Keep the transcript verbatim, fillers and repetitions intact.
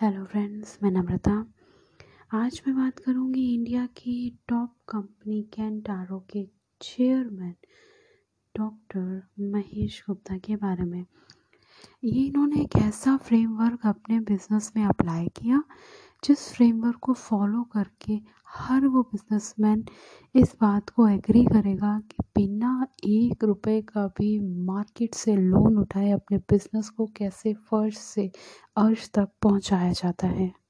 Hello friends, मैं नम्रता। आज मैं बात करूंगी इंडिया की टॉप कंपनी कैंटारो के चेयरमैन डॉक्टर महेश गुप्ता के बारे में। ये इन्होंने एक ऐसा फ्रेमवर्क अपने बिजनेस में अप्लाई किया जिस फ्रेमवर्क को फॉलो करके हर वो बिजनेसमैन इस बात को एग्री करेगा कि बिना एक रुपए का भी मार्केट से लोन उठाए अपने बिजनेस को कैसे फर्श से अर्श तक पहुंचाया जाता है।